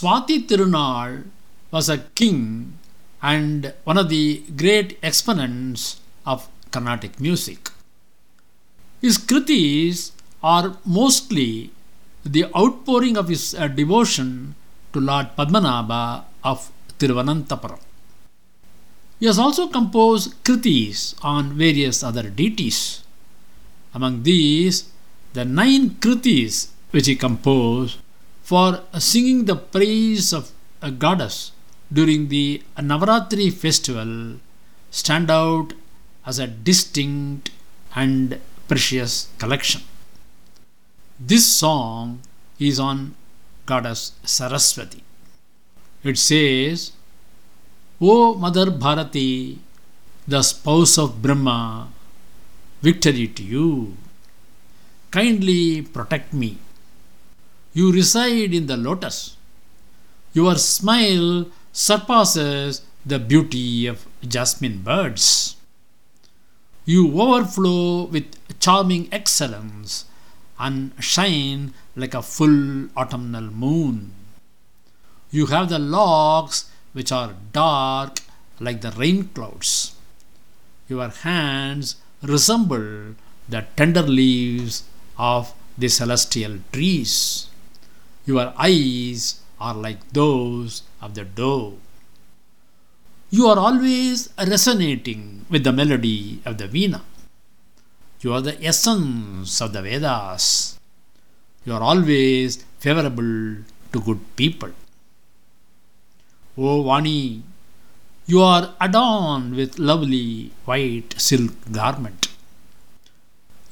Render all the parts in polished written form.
Swathi Tirunal was a king and one of the great exponents of Carnatic music. His kritis are mostly the outpouring of his devotion to Lord Padmanabha of Thiruvananthapuram. He has also composed kritis on various other deities. Among these, the 9 kritis which he composed for singing the praise of a goddess during the Navaratri festival stand out as a distinct and precious collection. This song is on goddess Saraswati. It says, "O Mother Bharati, the spouse of Brahma, victory to you. Kindly protect me. You reside in the lotus. Your smile surpasses the beauty of jasmine birds. You overflow with charming excellence and shine like a full autumnal moon. You have the locks which are dark like the rain clouds. Your hands resemble the tender leaves of the celestial trees. Your eyes are like those of the dove. You are always resonating with the melody of the Veena. You are the essence of the Vedas. You are always favorable to good people. O Vani, you are adorned with lovely white silk garment.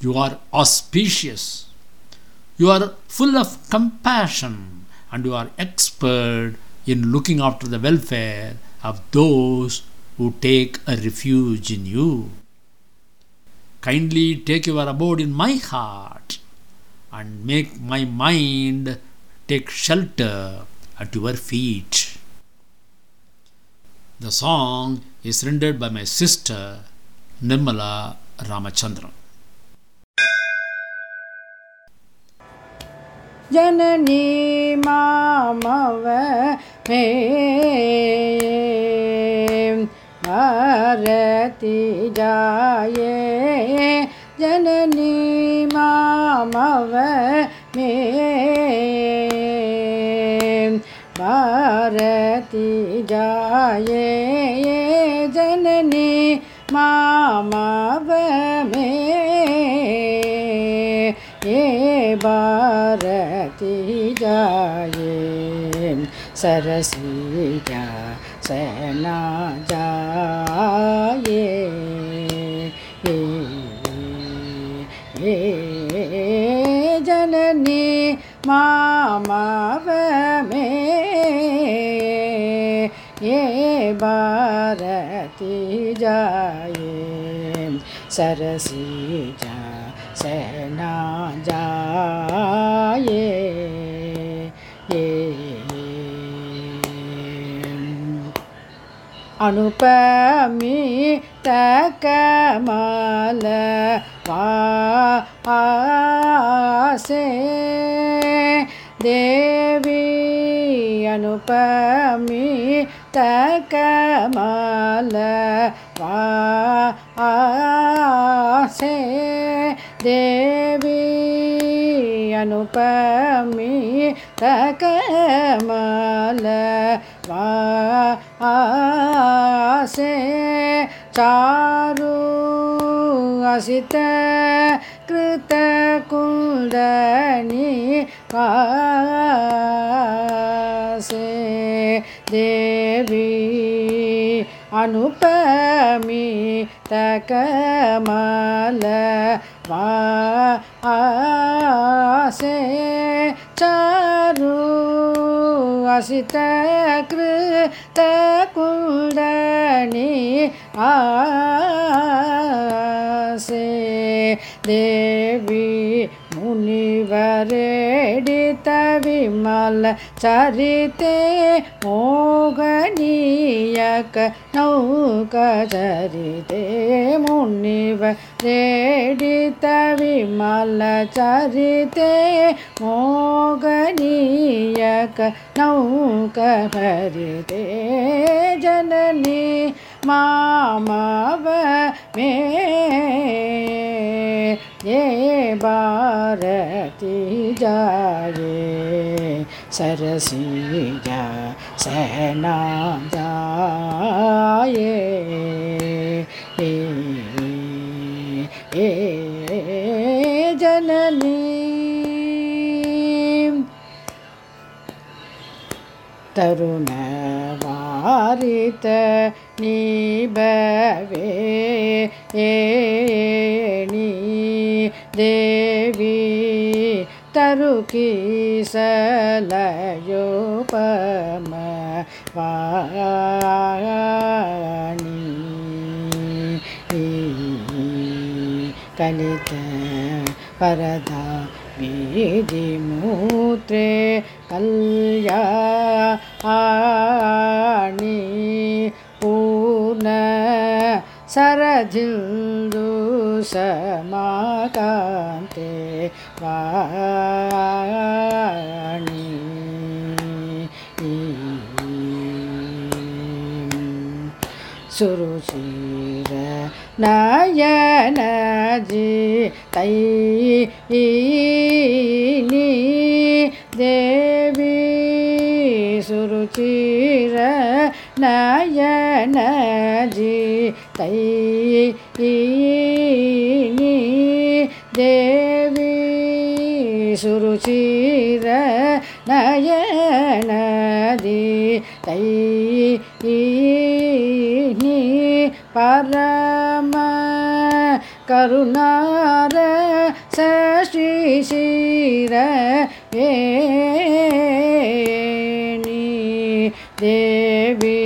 You are auspicious. You are full of compassion and you are expert in looking after the welfare of those who take a refuge in you. Kindly take your abode in my heart and make my mind take shelter at your feet." The song is rendered by my sister Nirmala Ramachandran. Janani Mamava Me Bharati Jaye, Janani Mamava Me Bharati Jaye, Janani Mamava Me Bharati jaye sarasi ja sena jaye janani mamavame ye bharati jaye sarasi ja sena jaye. Anupami takamala vaase Devi Anupami takamala vaase Devi Anupami takamala vaase charu asita krita kundani vaase devi anupami takamala vaase charu asita krita kundani aase devi munivaredita vimala charite moganiyak nauka charite munivaredita vimala charite moganiyak नौक भरिते जननी मामव में ये भारती जाए सरसिया सहना जाए ए जननी तरुण वारित निबवे any देवी तरुकी सलयोपम वाणी कलित परदा बीजी मूत्रे कल्याणी पूर्ण सरजिंदु समाकांते वाणी सुरुचिर नयन जी तैनी देवी सुरुचिर नयन जी तैनी देवी सुरुचिर नयन जी तैनी परम करुणार सृष्टि शिर एनी देवी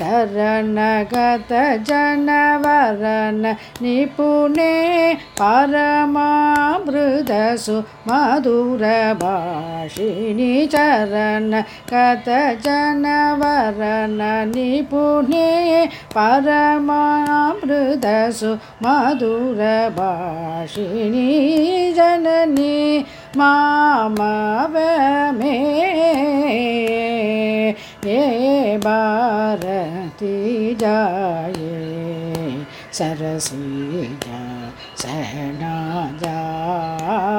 शरणगत जनवरण निपुणे परमामृतसु मधुर भाषिणी शरणगत जनवरण निपुणे परमामृतसु मधुर भाषिणी जननी मामव में ये भारती जाए सरसिया सहना जाए।